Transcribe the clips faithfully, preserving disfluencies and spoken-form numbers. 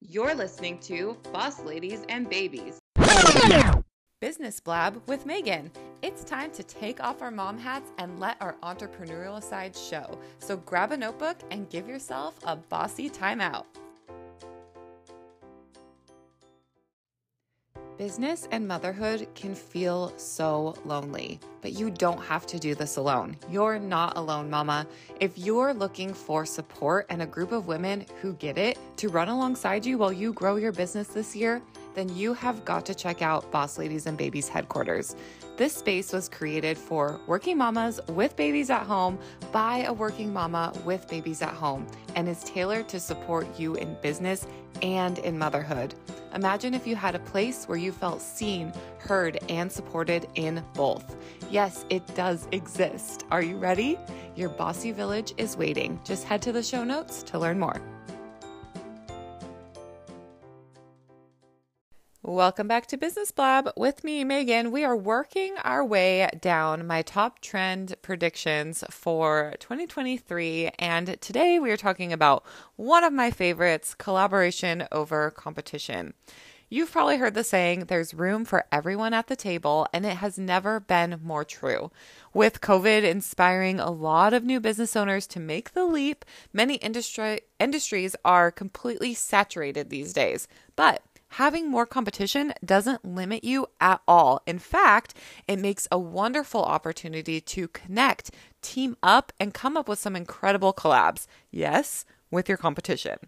You're listening to Boss Ladies and Babies. Business Blab with Megan. It's time to take off our mom hats and let our entrepreneurial side show. So grab a notebook and give yourself a bossy timeout. Business and motherhood can feel so lonely, but you don't have to do this alone. You're not alone, mama. If you're looking for support and a group of women who get it to run alongside you while you grow your business this year, then you have got to check out Boss Ladies and Babies Headquarters. This space was created for working mamas with babies at home by a working mama with babies at home and is tailored to support you in business and in motherhood. Imagine if you had a place where you felt seen, heard, and supported in both. Yes, it does exist. Are you ready? Your bossy village is waiting. Just head to the show notes to learn more. Welcome back to Business Blab with me, Megan. We are working our way down my top trend predictions for twenty twenty-three. And today we are talking about one of my favorites, collaboration over competition. You've probably heard the saying, there's room for everyone at the table, and it has never been more true. With COVID inspiring a lot of new business owners to make the leap, many industry industries are completely saturated these days. But having more competition doesn't limit you at all. In fact, it makes a wonderful opportunity to connect, team up, and come up with some incredible collabs. Yes, with your competition.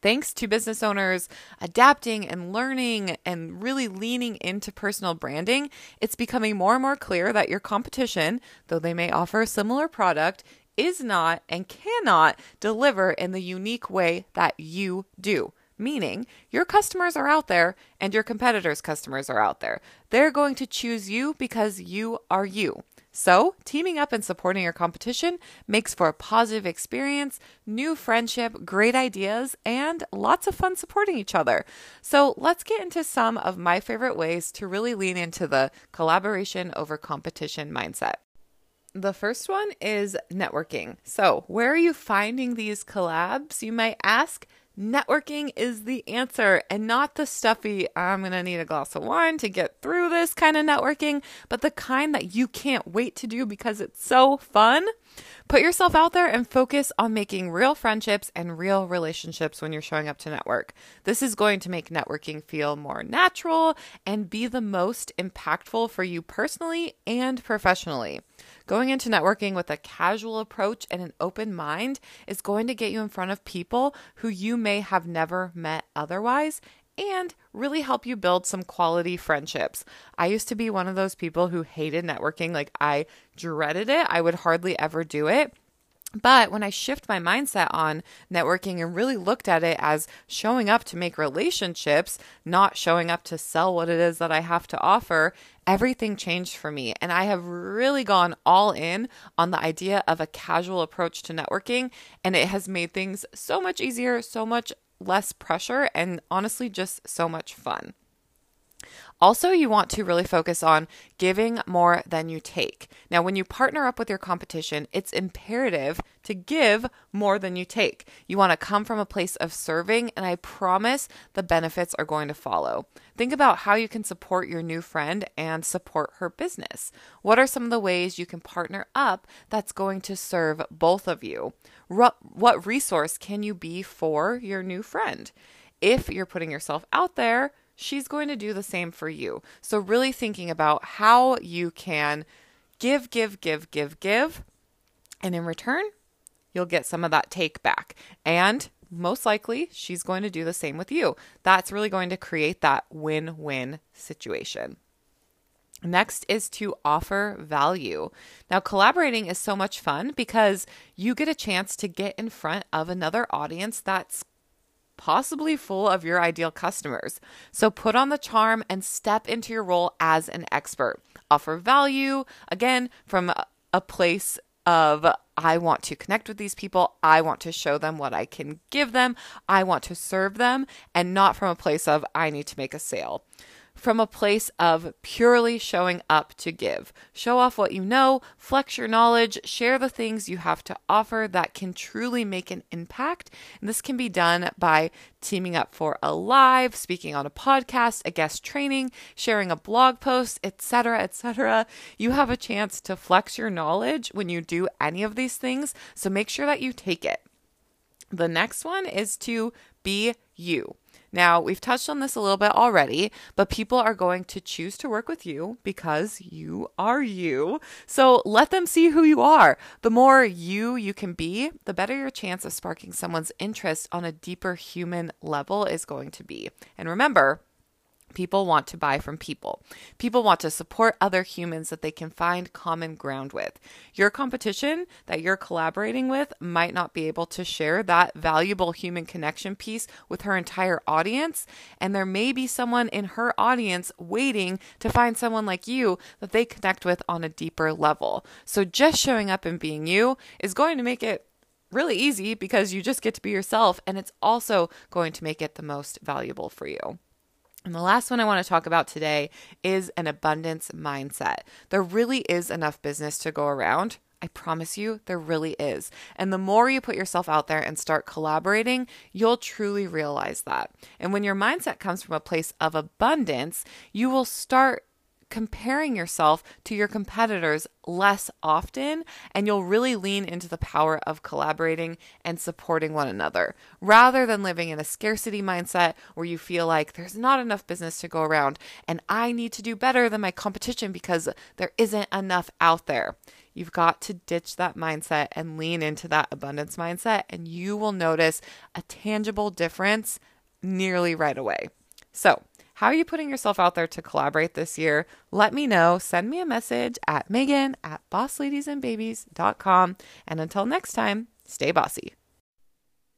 Thanks to business owners adapting and learning and really leaning into personal branding, it's becoming more and more clear that your competition, though they may offer a similar product, is not and cannot deliver in the unique way that you do. Meaning your customers are out there and your competitors' customers are out there. They're going to choose you because you are you. So teaming up and supporting your competition makes for a positive experience, new friendship, great ideas, and lots of fun supporting each other. So let's get into some of my favorite ways to really lean into the collaboration over competition mindset. The first one is networking. So where are you finding these collabs, you might ask? Networking is the answer, and not the stuffy, I'm going to need a glass of wine to get through this kind of networking, but the kind that you can't wait to do because it's so fun. Put yourself out there and focus on making real friendships and real relationships when you're showing up to network. This is going to make networking feel more natural and be the most impactful for you personally and professionally. Going into networking with a casual approach and an open mind is going to get you in front of people who you may have never met otherwise and really help you build some quality friendships. I used to be one of those people who hated networking. Like, I dreaded it. I would hardly ever do it. But when I shift my mindset on networking and really looked at it as showing up to make relationships, not showing up to sell what it is that I have to offer, everything changed for me. And I have really gone all in on the idea of a casual approach to networking. And it has made things so much easier, so much less pressure, and honestly, just so much fun. Also, you want to really focus on giving more than you take. Now, when you partner up with your competition, it's imperative to give more than you take. You want to come from a place of serving, and I promise the benefits are going to follow. Think about how you can support your new friend and support her business. What are some of the ways you can partner up that's going to serve both of you? What resource can you be for your new friend? If you're putting yourself out there, she's going to do the same for you. So really thinking about how you can give, give, give, give, give, and in return, you'll get some of that take back. And most likely, she's going to do the same with you. That's really going to create that win-win situation. Next is to offer value. Now, collaborating is so much fun because you get a chance to get in front of another audience that's possibly full of your ideal customers. So put on the charm and step into your role as an expert. Offer value, again, from a place of, I want to connect with these people. I want to show them what I can give them. I want to serve them, and not from a place of, I need to make a sale. from a place of purely showing up to give. Show off what you know, flex your knowledge, share the things you have to offer that can truly make an impact. And this can be done by teaming up for a live, speaking on a podcast, a guest training, sharing a blog post, et cetera, et cetera. You have a chance to flex your knowledge when you do any of these things, so make sure that you take it. The next one is to be you. Now, we've touched on this a little bit already, but people are going to choose to work with you because you are you. So let them see who you are. The more you you can be, the better your chance of sparking someone's interest on a deeper human level is going to be. And remember, people want to buy from people. People want to support other humans that they can find common ground with. Your competition that you're collaborating with might not be able to share that valuable human connection piece with her entire audience. And there may be someone in her audience waiting to find someone like you that they connect with on a deeper level. So just showing up and being you is going to make it really easy because you just get to be yourself. And it's also going to make it the most valuable for you. And the last one I want to talk about today is an abundance mindset. There really is enough business to go around. I promise you, there really is. And the more you put yourself out there and start collaborating, you'll truly realize that. And when your mindset comes from a place of abundance, you will start comparing yourself to your competitors less often, and you'll really lean into the power of collaborating and supporting one another rather than living in a scarcity mindset where you feel like there's not enough business to go around and I need to do better than my competition because there isn't enough out there. You've got to ditch that mindset and lean into that abundance mindset, and you will notice a tangible difference nearly right away. So, how are you putting yourself out there to collaborate this year? Let me know. Send me a message at Megan at boss ladies and babies dot com. And until next time, stay bossy.